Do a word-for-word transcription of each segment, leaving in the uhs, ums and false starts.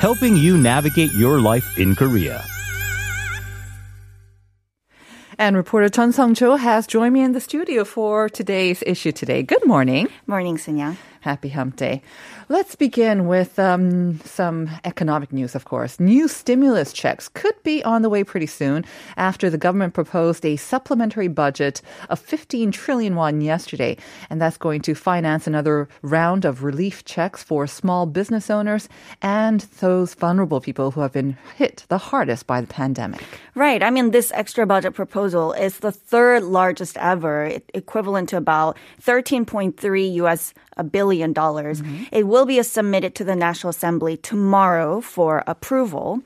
helping you navigate your life in Korea. And reporter Chun Sung-cho has joined me in the studio for today's issue today. Good morning. Morning, Sun-young. Happy hump day. Let's begin with um, some economic news, of course. New stimulus checks could be on the way pretty soon after the government proposed a supplementary budget of fifteen trillion won yesterday. And that's going to finance another round of relief checks for small business owners and those vulnerable people who have been hit the hardest by the pandemic. Right. I mean, this extra budget proposal is the third largest ever, equivalent to about thirteen point three U S billion dollars. Mm-hmm. It will be submitted to the National Assembly tomorrow for approval.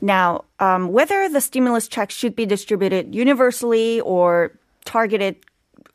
Now, um, whether the stimulus checks should be distributed universally or targeted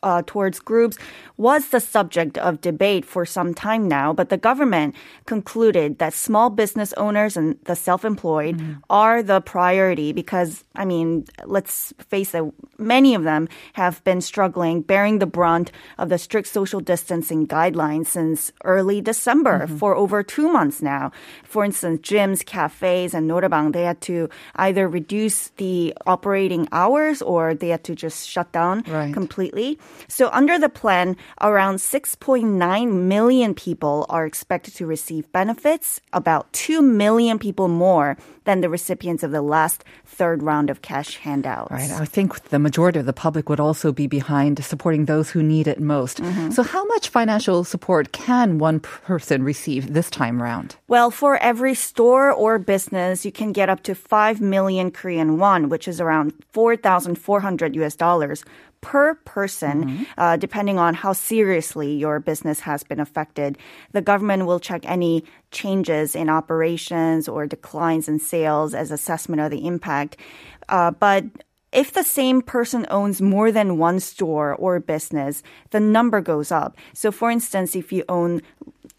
Uh, towards groups was the subject of debate for some time now, but the government concluded that small business owners and the self-employed mm-hmm. are the priority because, I mean, let's face it, many of them have been struggling, bearing the brunt of the strict social distancing guidelines since early December mm-hmm. for over two months now. For instance, gyms, cafes, and 노래방, they had to either reduce the operating hours or they had to just shut down right. completely. So under the plan, around six point nine million people are expected to receive benefits, about two million people more than the recipients of the last third round of cash handouts. Right. I think the majority of the public would also be behind supporting those who need it most. Mm-hmm. So how much financial support can one person receive this time around? Well, for every store or business, you can get up to five million Korean won, which is around four thousand four hundred U S dollars. Per person, mm-hmm. uh, depending on how seriously your business has been affected. The government will check any changes in operations or declines in sales as assessment of the impact. Uh, but if the same person owns more than one store or business, the number goes up. So for instance, if you own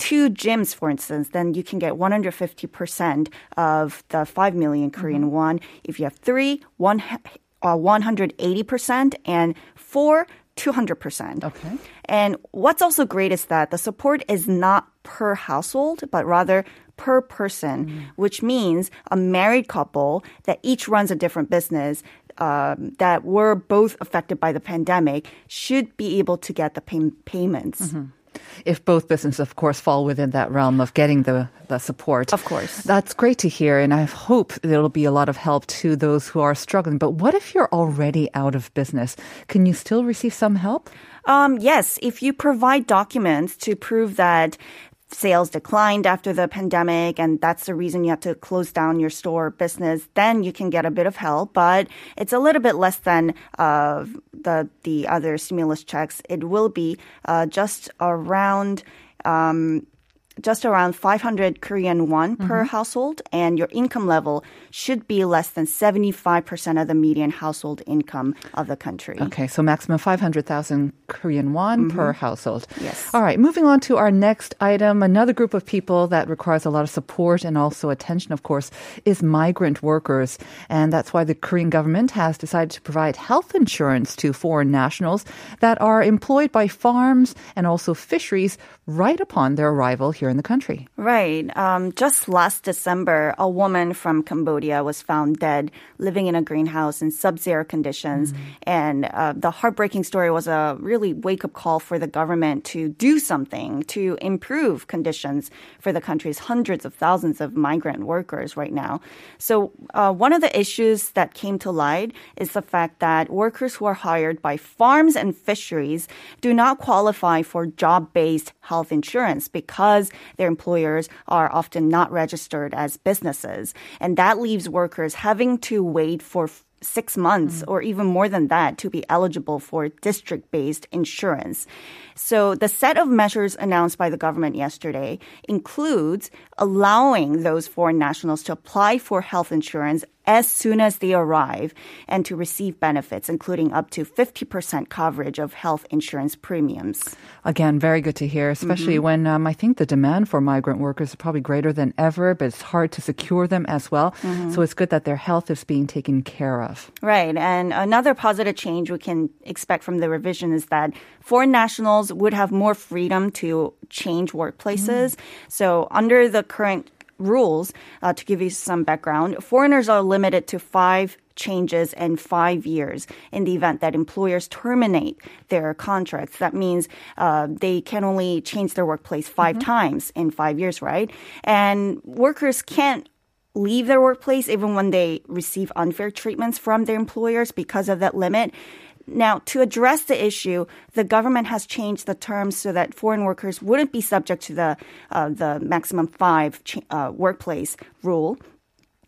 two gyms, for instance, then you can get one hundred fifty percent of the five million Korean won. Mm-hmm. If you have three, one Uh, one hundred eighty percent, and for two hundred percent. Okay. And what's also great is that the support is not per household, but rather per person, mm. which means a married couple that each runs a different business um, that were both affected by the pandemic should be able to get the pay- payments. Mm-hmm. If both businesses, of course, fall within that realm of getting the, the support. Of course. That's great to hear, and I hope there will be a lot of help to those who are struggling. But what if you're already out of business? Can you still receive some help? Um, yes, if you provide documents to prove that sales declined after the pandemic, and that's the reason you have to close down your store or business, then you can get a bit of help. But it's a little bit less than uh, the the other stimulus checks. It will be uh, just around um, just around five hundred Korean won mm-hmm. per household, and your income level should be less than seventy-five percent of the median household income of the country. Okay, so maximum five hundred thousand Korean won mm-hmm. per household. Yes. All right, moving on to our next item. Another group of people that requires a lot of support and also attention, of course, is migrant workers. And that's why the Korean government has decided to provide health insurance to foreign nationals that are employed by farms and also fisheries right upon their arrival here in the country. Right. Um, just last December, a woman from Cambodia was found dead, living in a greenhouse in sub-zero conditions. Mm-hmm. And uh, the heartbreaking story was a really wake-up call for the government to do something to improve conditions for the country's hundreds of thousands of migrant workers right now. So uh, one of the issues that came to light is the fact that workers who are hired by farms and fisheries do not qualify for job-based health insurance because their employers are often not registered as businesses. And that leaves workers having to wait for six months mm. or even more than that to be eligible for district-based insurance. So the set of measures announced by the government yesterday includes allowing those foreign nationals to apply for health insurance as soon as they arrive and to receive benefits, including up to fifty percent coverage of health insurance premiums. Again, very good to hear, especially mm-hmm. when um, I think the demand for migrant workers is probably greater than ever, but it's hard to secure them as well. Mm-hmm. So it's good that their health is being taken care of. Right. And another positive change we can expect from the revision is that foreign nationals would have more freedom to change workplaces. Mm. So under the current rules, uh, to give you some background, foreigners are limited to five changes in five years in the event that employers terminate their contracts. That means uh, they can only change their workplace five mm-hmm. times in five years, right? And workers can't leave their workplace even when they receive unfair treatments from their employers because of that limit. Now, to address the issue, the government has changed the terms so that foreign workers wouldn't be subject to the uh, the maximum five ch- uh, workplace rule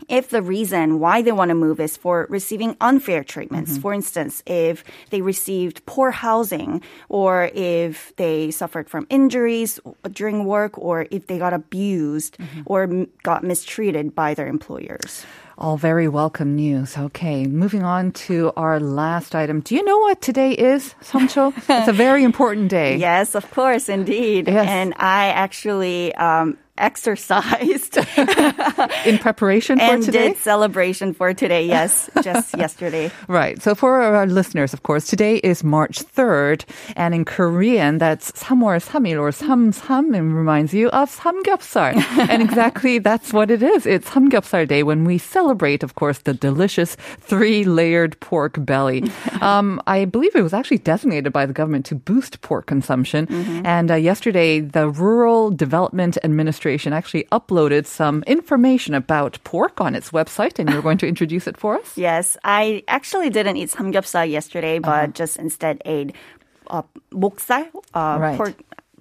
if the reason why they want to move is for receiving unfair treatments. Mm-hmm. For instance, if they received poor housing or if they suffered from injuries during work or if they got abused mm-hmm. or m- got mistreated by their employers. All very welcome news. Okay, moving on to our last item. Do you know what today is, Songcho? It's a very important day. Yes, of course, indeed. Yes. And I actually um, exercised. In preparation for and today? And did celebration for today, yes, just yesterday. Right. So for our listeners, of course, today is March third. And in Korean, that's 삼월 삼일 or 삼삼. It reminds you of samgyeopsal. And exactly that's what it is. It's Samgyeopsal Day when we celebrate. Celebrate, of course, the delicious three-layered pork belly. Um, I believe it was actually designated by the government to boost pork consumption. Mm-hmm. And uh, yesterday, the Rural Development Administration actually uploaded some information about pork on its website, and you're going to introduce it for us? Yes, I actually didn't eat samgyeopsal yesterday, but uh-huh. just instead ate uh, 목살, uh, right. pork.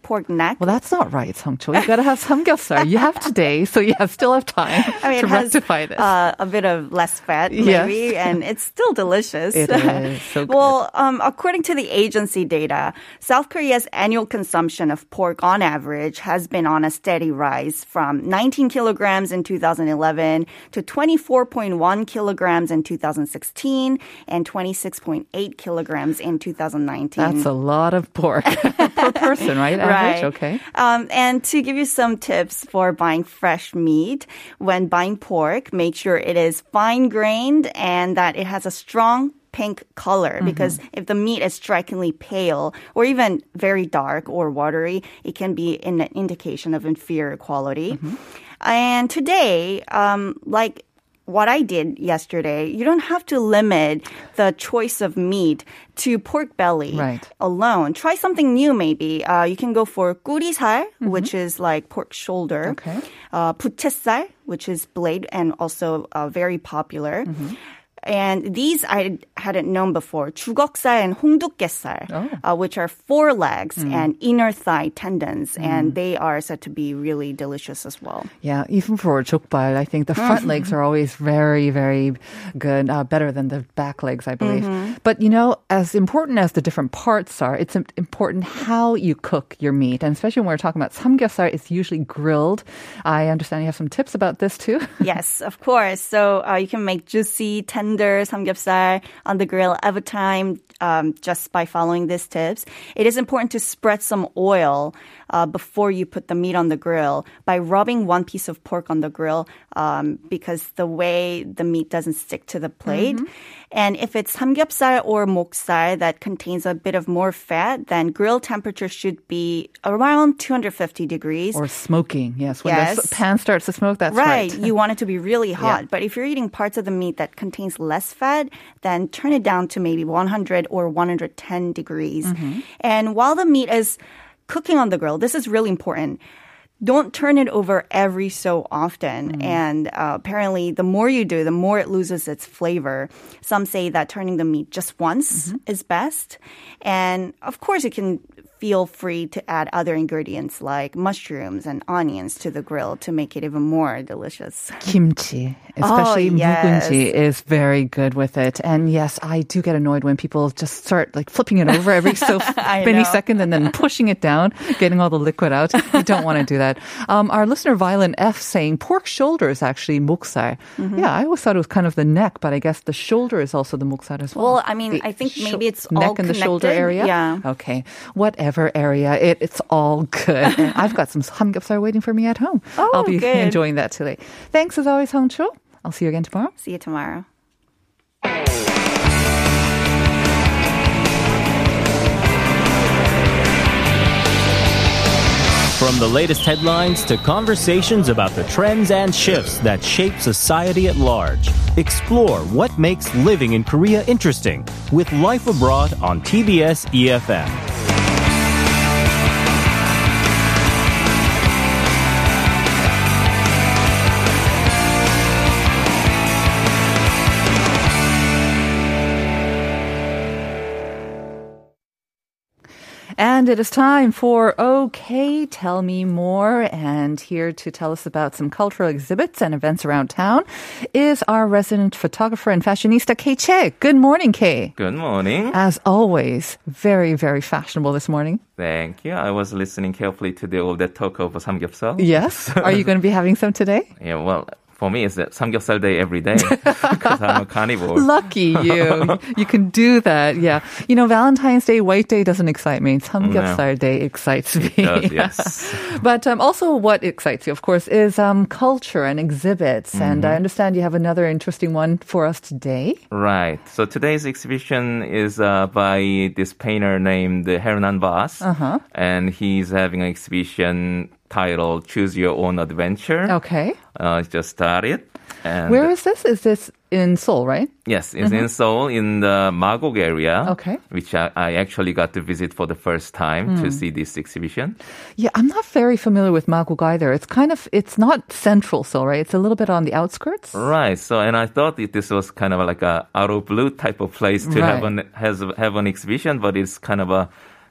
Pork neck. Well, that's not right, Songcho. You've got to have samgyeopsal. You have today, so you have, still have time I mean, to it has, rectify this. Uh, a bit of less fat, maybe, yes. and it's still delicious. It is so good. Well, um, according to the agency data, South Korea's annual consumption of pork on average has been on a steady rise from nineteen kilograms in two thousand eleven to twenty-four point one kilograms in two thousand sixteen and twenty-six point eight kilograms in two thousand nineteen. That's a lot of pork per person, right? Right. Okay. Um, and to give you some tips for buying fresh meat, when buying pork, make sure it is fine-grained and that it has a strong pink color, because mm-hmm. if the meat is strikingly pale or even very dark or watery, it can be an indication of inferior quality. Mm-hmm. And today, um, like what I did yesterday, you don't have to limit the choice of meat to pork belly right. alone. Try something new, maybe. Uh, you can go for 꾸리살, mm-hmm. which is like pork shoulder, okay. uh, 부채살, which is blade and also uh, very popular. Mm-hmm. And these I hadn't known before. 주걱살 and 홍두깨살, oh. uh, which are forelegs mm. and inner thigh tendons. Mm. And they are said to be really delicious as well. Yeah, even for jokbal, I think the front mm-hmm. legs are always very, very good, uh, better than the back legs, I believe. Mm-hmm. But, you know, as important as the different parts are, it's important how you cook your meat. And especially when we're talking about samgyeopsal, it's usually grilled. I understand you have some tips about this too. Yes, of course. So uh, you can make juicy, tender samgyeopsal on the grill every time um, just by following these tips. It is important to spread some oil uh, before you put the meat on the grill by rubbing one piece of pork on the grill um, because the way the meat doesn't stick to the plate. Mm-hmm. And if it's samgyeopsal or moksal that contains a bit of more fat, then grill temperature should be around two hundred fifty degrees. Or smoking, yes. When yes. the pan starts to smoke, that's right. Right, you want it to be really hot. Yeah. But if you're eating parts of the meat that contains less fat, then turn it down to maybe one hundred or one hundred ten degrees. Mm-hmm. And while the meat is cooking on the grill, this is really important. Don't turn it over every so often. Mm-hmm. And uh, apparently, the more you do, the more it loses its flavor. Some say that turning the meat just once mm-hmm. is best. And of course, you can feel free to add other ingredients like mushrooms and onions to the grill to make it even more delicious. Kimchi, especially oh, yes. mugunji, is very good with it. And yes, I do get annoyed when people just start like flipping it over every so many seconds and then pushing it down, getting all the liquid out. You don't want to do that. Um, our listener, Violent F, saying pork shoulder is actually moksar. Mm-hmm. Yeah, I always thought it was kind of the neck, but I guess the shoulder is also the moksar as well. Well, I mean, the I think maybe it's all neck connected. And the shoulder area? Yeah. Okay. Whatever. Area. It, it's all good. I've got some samgyeopsal waiting for me at home. Oh, I'll be good. enjoying that today. Thanks as always, Hong Cho. I'll see you again tomorrow. See you tomorrow. From the latest headlines to conversations about the trends and shifts that shape society at large, explore what makes living in Korea interesting with Life Abroad on T B S E F M. And it is time for OK, Tell Me More. And here to tell us about some cultural exhibits and events around town is our resident photographer and fashionista, Kay Che. Good morning, Kay. Good morning. As always, very, very fashionable this morning. Thank you. I was listening carefully to the, all that talk over samgyeopsal. Yes. Are you going to be having some today? Yeah, well... For me, it's the samgyeopsal day every day because I'm a carnivore. Lucky you. You can do that, yeah. You know, Valentine's Day, White Day doesn't excite me. Samgyeopsal no. Day excites me. It does, yes. But um, also what excites you, of course, is um, culture and exhibits. Mm-hmm. And I understand you have another interesting one for us today. Right. So today's exhibition is uh, by this painter named Hernan Bas. Uh-huh. And he's having an exhibition titled Choose Your Own Adventure. Okay. Uh, it just started. And where is this? Is this in Seoul, right? Yes, it's mm-hmm. in Seoul, in the Magok area, okay. which I, I actually got to visit for the first time mm. to see this exhibition. Yeah, I'm not very familiar with Magok either. It's kind of, it's not central Seoul, right? It's a little bit on the outskirts. Right, so, and I thought that this was kind of like a out of blue type of place to right. have, an, has, have an exhibition, but it's kind of a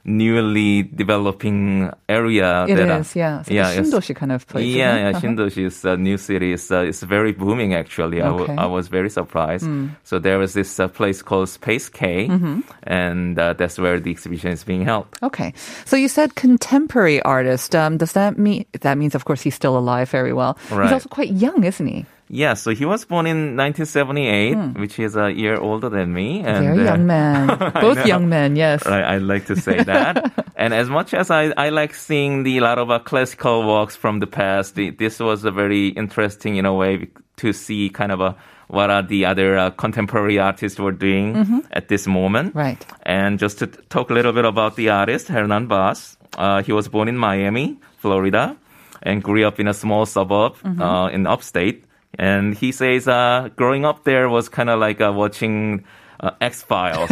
newly developing area. It that is, are, yeah. It's yeah, like Shindo-shi kind of place. Yeah, yeah. Uh-huh. Shindo-shi is a new city. It's, uh, it's very booming, actually. I, w- okay. I was very surprised. Mm. So there was this uh, place called Space K, mm-hmm. and uh, that's where the exhibition is being held. Okay. So you said contemporary artist. Um, does that mean... That means, of course, he's still alive very well. Right. He's also quite young, isn't he? Yeah, so he was born in nineteen seventy-eight, mm. which is a year older than me. And very young uh, man. Both young men, yes. Right, I like to say that. And as much as I, I like seeing the lot of uh, classical works from the past, the, this was a very interesting, in a way, to see kind of a what are the other uh, contemporary artists were doing mm-hmm. at this moment. Right. And just to talk a little bit about the artist, Hernan Bas. Uh, he was born in Miami, Florida, and grew up in a small suburb mm-hmm. uh, in upstate. And he says uh, growing up there was kind of like uh, watching uh, X Files.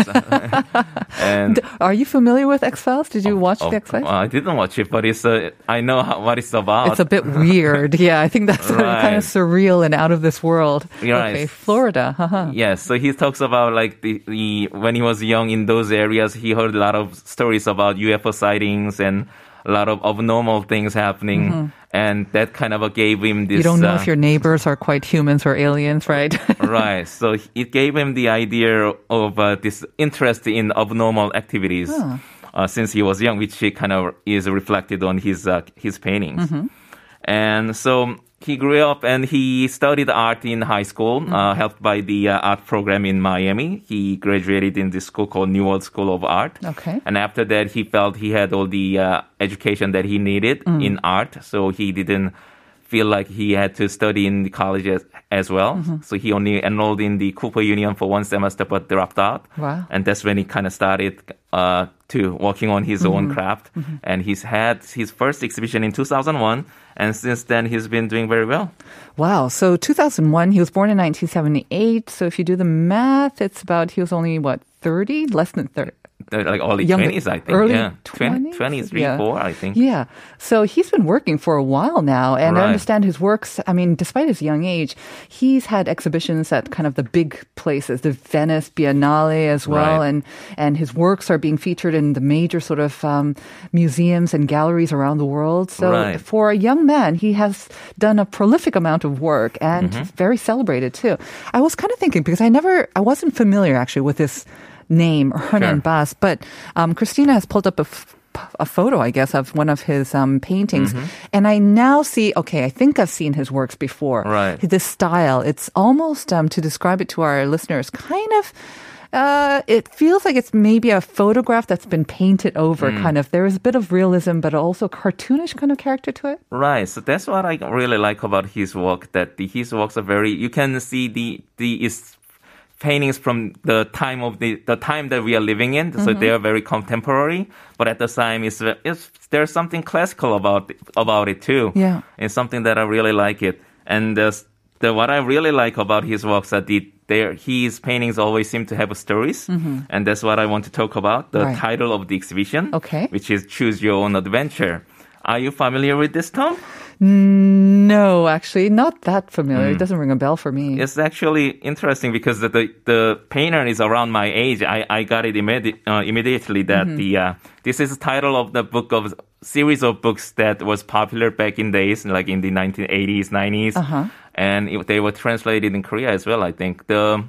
And are you familiar with X Files? Did you oh, watch oh, the X Files? I didn't watch it, but it's uh, I know how, what it's about. It's a bit weird. Yeah, I think that's right. kind of surreal and out of this world. Right. Okay, Florida. Uh-huh. Yes. So he talks about like the, the when he was young in those areas, he heard a lot of stories about U F O sightings and a lot of abnormal things happening. Mm-hmm. And that kind of gave him this... You don't know uh, if your neighbors are quite humans or aliens, right? Right. So it gave him the idea of uh, this interest in abnormal activities huh. uh, since he was young, which kind of is reflected on his uh, his paintings. Mm-hmm. And so he grew up and he studied art in high school, mm-hmm. uh, helped by the uh, art program in Miami. He graduated in this school called New World School of Art. Okay. And after that, he felt he had all the uh, education that he needed mm. in art. So he didn't feel like he had to study in the college as, as well. Mm-hmm. So he only enrolled in the Cooper Union for one semester, but dropped out. Wow. And that's when he kind of started uh, to working on his mm-hmm. own craft. Mm-hmm. And he's had his first exhibition in two thousand one. And since then, he's been doing very well. Wow. So two thousand one, he was born in nineteen seventy-eight. So if you do the math, it's about, he was only, what, thirty? Less than thirty. like early younger, twenties, I think. Early yeah. twenties? twenties, three, yeah. four, I think. Yeah. So he's been working for a while now, and right. I understand his works, I mean, despite his young age, he's had exhibitions at kind of the big places, the Venice Biennale as well, right. and, and his works are being featured in the major sort of um, museums and galleries around the world. So right. for a young man, he has done a prolific amount of work and mm-hmm. very celebrated too. I was kind of thinking, because I never, I wasn't familiar actually with this name, Hernan sure. Bas, but um, Christina has pulled up a, f- a photo, I guess, of one of his um, paintings. Mm-hmm. And I now see, okay, I think I've seen his works before. Right. This style, it's almost, um, to describe it to our listeners, kind of, uh, it feels like it's maybe a photograph that's been painted over, mm. kind of. There is a bit of realism, but also cartoonish kind of character to it. Right. So that's what I really like about his work, that the, his works are very, you can see the, the, is paintings from the time of the, the time that we are living in, so mm-hmm. they are very contemporary. But at the time, it's, it's, there's something classical about about it too. Yeah, it's something that I really like it. And the, the what I really like about his works are the there his paintings always seem to have stories, mm-hmm. and that's what I want to talk about. The right. title of the exhibition, okay, which is "Choose Your Own Adventure." Are you familiar with this, Tom? No, actually, not that familiar. Mm. It doesn't ring a bell for me. It's actually interesting because the the, the painter is around my age. I, I got it immedi- uh, immediately that mm-hmm. the uh, this is the title of the book of series of books that was popular back in days, like in the nineteen eighties, nineties, uh-huh. and it, they were translated in Korea as well, I think. The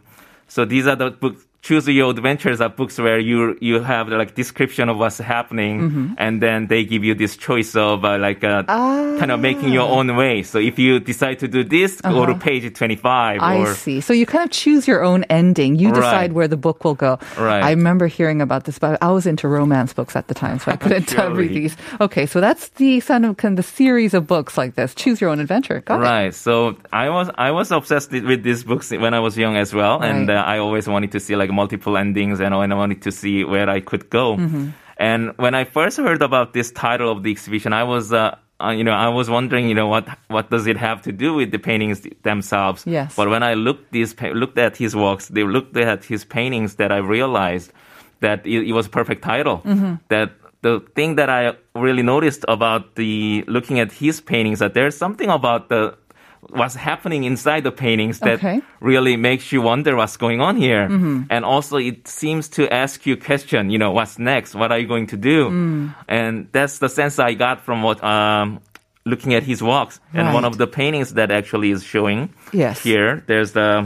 so these are the books. Choose Your Adventures are books where you you have like description of what's happening, mm-hmm. and then they give you this choice of uh, like uh, ah. kind of making your own way. So if you decide to do this, uh-huh. go to page twenty-five. I or, see. So you kind of choose your own ending. You decide right. where the book will go. Right. I remember hearing about this, but I was into romance books at the time, so I couldn't read these. Okay, so that's the kind of the series of books like this. Choose Your Own Adventure. Got right. it. Right. So I was I was obsessed with these books when I was young as well, right. and uh, I always wanted to see like multiple endings, and I wanted to see where I could go. Mm-hmm. And when I first heard about this title of the exhibition, I was, uh, uh, you know, I was wondering, you know, what what does it have to do with the paintings themselves? Yes. But when I looked these looked at his works, they looked at his paintings, that I realized that it, it was a perfect title. Mm-hmm. That the thing that I really noticed about the looking at his paintings, that there's something about the what's happening inside the paintings that okay. really makes you wonder what's going on here. Mm-hmm. And also it seems to ask you question, you know, what's next? What are you going to do? Mm. And that's the sense I got from what, um, looking at his walks. Right. And one of the paintings that actually is showing yes. here, there's the...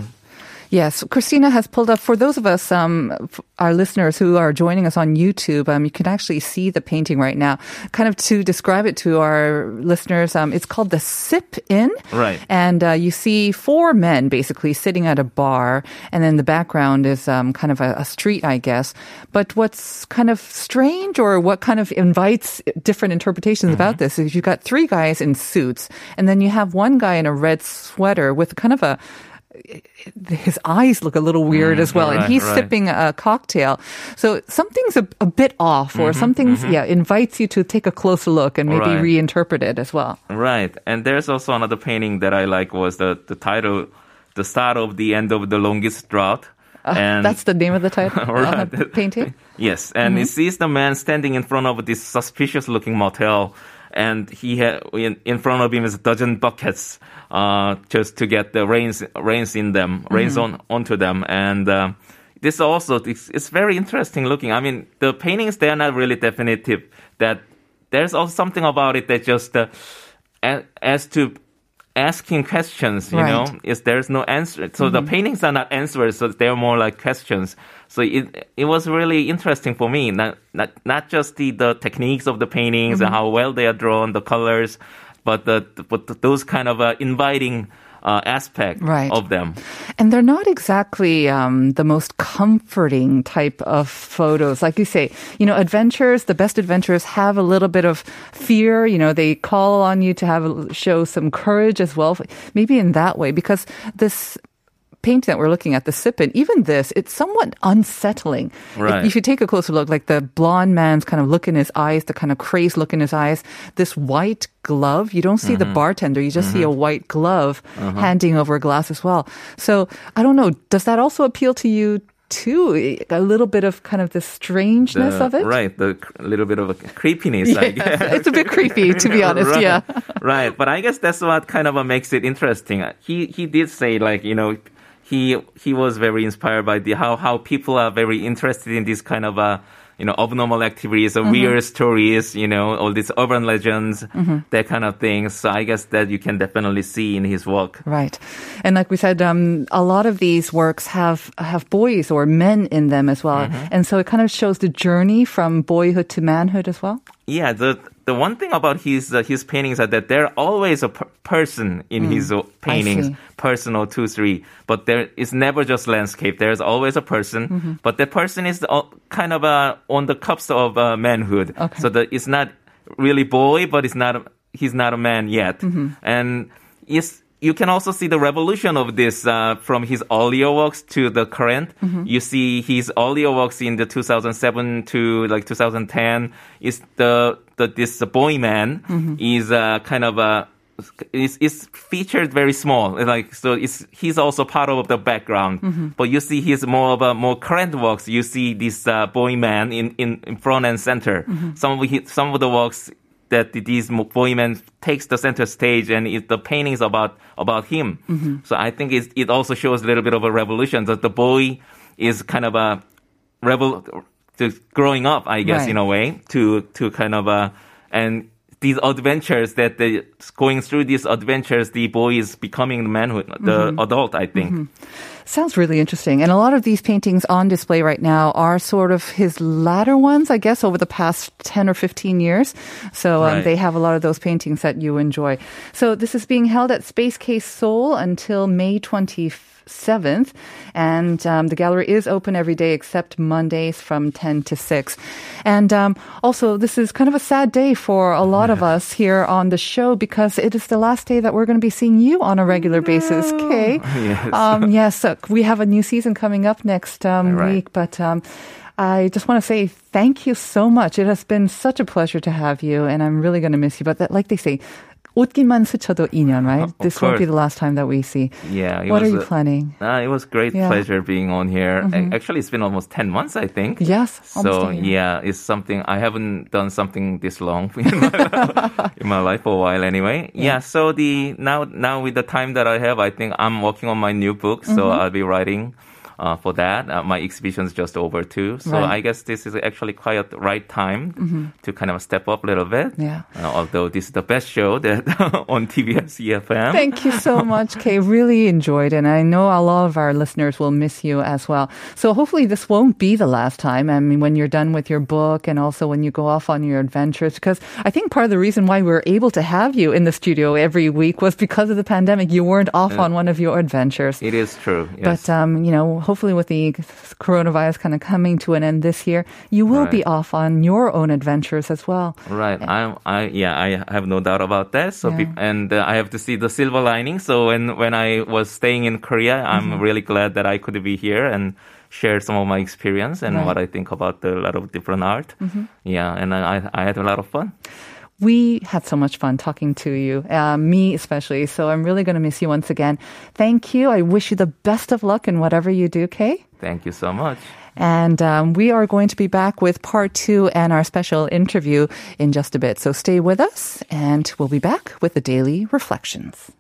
Yes, Christina has pulled up, for those of us, um, our listeners who are joining us on YouTube, um, you can actually see the painting right now. Kind of to describe it to our listeners, um, it's called The Sip In. Right. And uh, you see four men basically sitting at a bar, and then the background is um, kind of a, a street, I guess. But what's kind of strange, or what kind of invites different interpretations mm-hmm. about this, is you've got three guys in suits, and then you have one guy in a red sweater with kind of a... his eyes look a little weird mm, as well, right, and he's right. sipping a cocktail. So something's a, a bit off, or mm-hmm, something's mm-hmm. yeah invites you to take a closer look and maybe right. reinterpret it as well. Right. And there's also another painting that I like, was the the title, The Start of the End of the Longest Drought. Uh, and that's the name of the title right. uh, painting. Yes, and mm-hmm. it sees the man standing in front of this suspicious-looking motel. And he had in, in front of him is a dozen buckets, uh, just to get the rains, rains in them, rains mm-hmm. on onto them. And uh, this also, it's, it's very interesting looking. I mean, the paintings, they are not really definitive. That there's also something about it that just uh, as, as to asking questions. You right. know, is there's no answer. So mm-hmm. the paintings are not answers. So they're more like questions. So it it was really interesting for me, not not, not just the, the techniques of the paintings mm-hmm. and how well they are drawn, the colors, but the but the, those kind of uh, inviting uh, aspect right. of them. And they're not exactly um, the most comforting type of photos. Like you say, you know, adventures, the best adventures have a little bit of fear. You know, they call on you to have a, show some courage as well, maybe in that way, because this painting that we're looking at, The Sip In, even this, it's somewhat unsettling. Right. If you take a closer look, like the blonde man's kind of look in his eyes, the kind of crazed look in his eyes, this white glove, you don't see mm-hmm. the bartender, you just mm-hmm. see a white glove mm-hmm. handing over a glass as well. So, I don't know, does that also appeal to you too, a little bit of kind of the strangeness the, of it. Right, the a little bit of a creepiness, yeah, I guess. It's a bit creepy, to be honest, right, yeah. Right, but I guess that's what kind of makes it interesting. He he did say, like, you know, he he was very inspired by the how, how people are very interested in this kind of uh, you know, abnormal activities, or mm-hmm. weird stories, you know, all these urban legends, mm-hmm. that kind of thing. So I guess that you can definitely see in his work. Right. And like we said, um, a lot of these works have, have boys or men in them as well. Mm-hmm. And so it kind of shows the journey from boyhood to manhood as well. Yeah, the the one thing about his uh, his paintings are that they're always a per- person in mm, his paintings, person or two, three. But there is never just landscape. There's always a person, mm-hmm. but the person is the, uh, kind of uh, on the cusp of uh, manhood. Okay. So that it's not really boy, but it's not a, he's not a man yet. Mm-hmm. And it's, you can also see the revolution of this uh, from his earlier works to the current. Mm-hmm. You see his earlier works in the two thousand seven to like two thousand ten is the, the this boy man mm-hmm. is uh, kind of a is is featured very small, like, so it's he's also part of the background. Mm-hmm. But you see his more of a more current works. You see this uh, boy man in, in, in front and center. Mm-hmm. Some of his, some of the works that these boy men takes the center stage, and it, the paintings about about him. Mm-hmm. So I think it's, it also shows a little bit of a revolution that the boy is kind of a rebel, growing up, I guess, right. in a way, to to kind of a and these adventures that they going through these adventures, the boy is becoming manhood, the mm-hmm. adult, I think. Mm-hmm. Sounds really interesting. And a lot of these paintings on display right now are sort of his latter ones, I guess, over the past ten or fifteen years. So um, right. they have a lot of those paintings that you enjoy. So this is being held at Space K Seoul until May twenty-fifth. seventh, and um, the gallery is open every day except Mondays from ten to six. And um, also, this is kind of a sad day for a lot yeah. of us here on the show, because it is the last day that we're going to be seeing you on a regular no. basis, Kay. Yes, um, yes so we have a new season coming up next um, right. week, but um, I just want to say thank you so much. It has been such a pleasure to have you, and I'm really going to miss you. But that, like they say, 옷깃만 스쳐도 인연, right? Of this course. Won't be the last time that we see. Yeah. What are you a, planning? Uh, it was great yeah. pleasure being on here. Mm-hmm. Actually, it's been almost ten months, I think. Yes. So yeah, it's something, I haven't done something this long in my, in my life for a while anyway. Yeah. yeah so the now, now with the time that I have, I think I'm working on my new book. So mm-hmm. I'll be writing uh, for that. Uh, my exhibition's just over too. So right. I guess this is actually quite the right time mm-hmm. to kind of step up a little bit. Yeah. Uh, although this is the best show that on T B S E F M. Thank you so much, Kay. Really enjoyed, and I know a lot of our listeners will miss you as well. So hopefully this won't be the last time. I mean, when you're done with your book and also when you go off on your adventures, because I think part of the reason why we were able to have you in the studio every week was because of the pandemic. You weren't off uh, on one of your adventures. It is true. Yes. But, um, you know, hopefully with the coronavirus kind of coming to an end this year, you will right. be off on your own adventures as well. Right. I, I, yeah, I have no doubt about that. So, yeah. be- and uh, I have to see the silver lining. So when, when I was staying in Korea, I'm mm-hmm. really glad that I could be here and share some of my experience and right. what I think about a lot of different art. Mm-hmm. Yeah, and I, I had a lot of fun. We had so much fun talking to you, uh, me especially. So I'm really going to miss you once again. Thank you. I wish you the best of luck in whatever you do, Kay. Thank you so much. And um, we are going to be back with part two and our special interview in just a bit. So stay with us, and we'll be back with the Daily Reflections.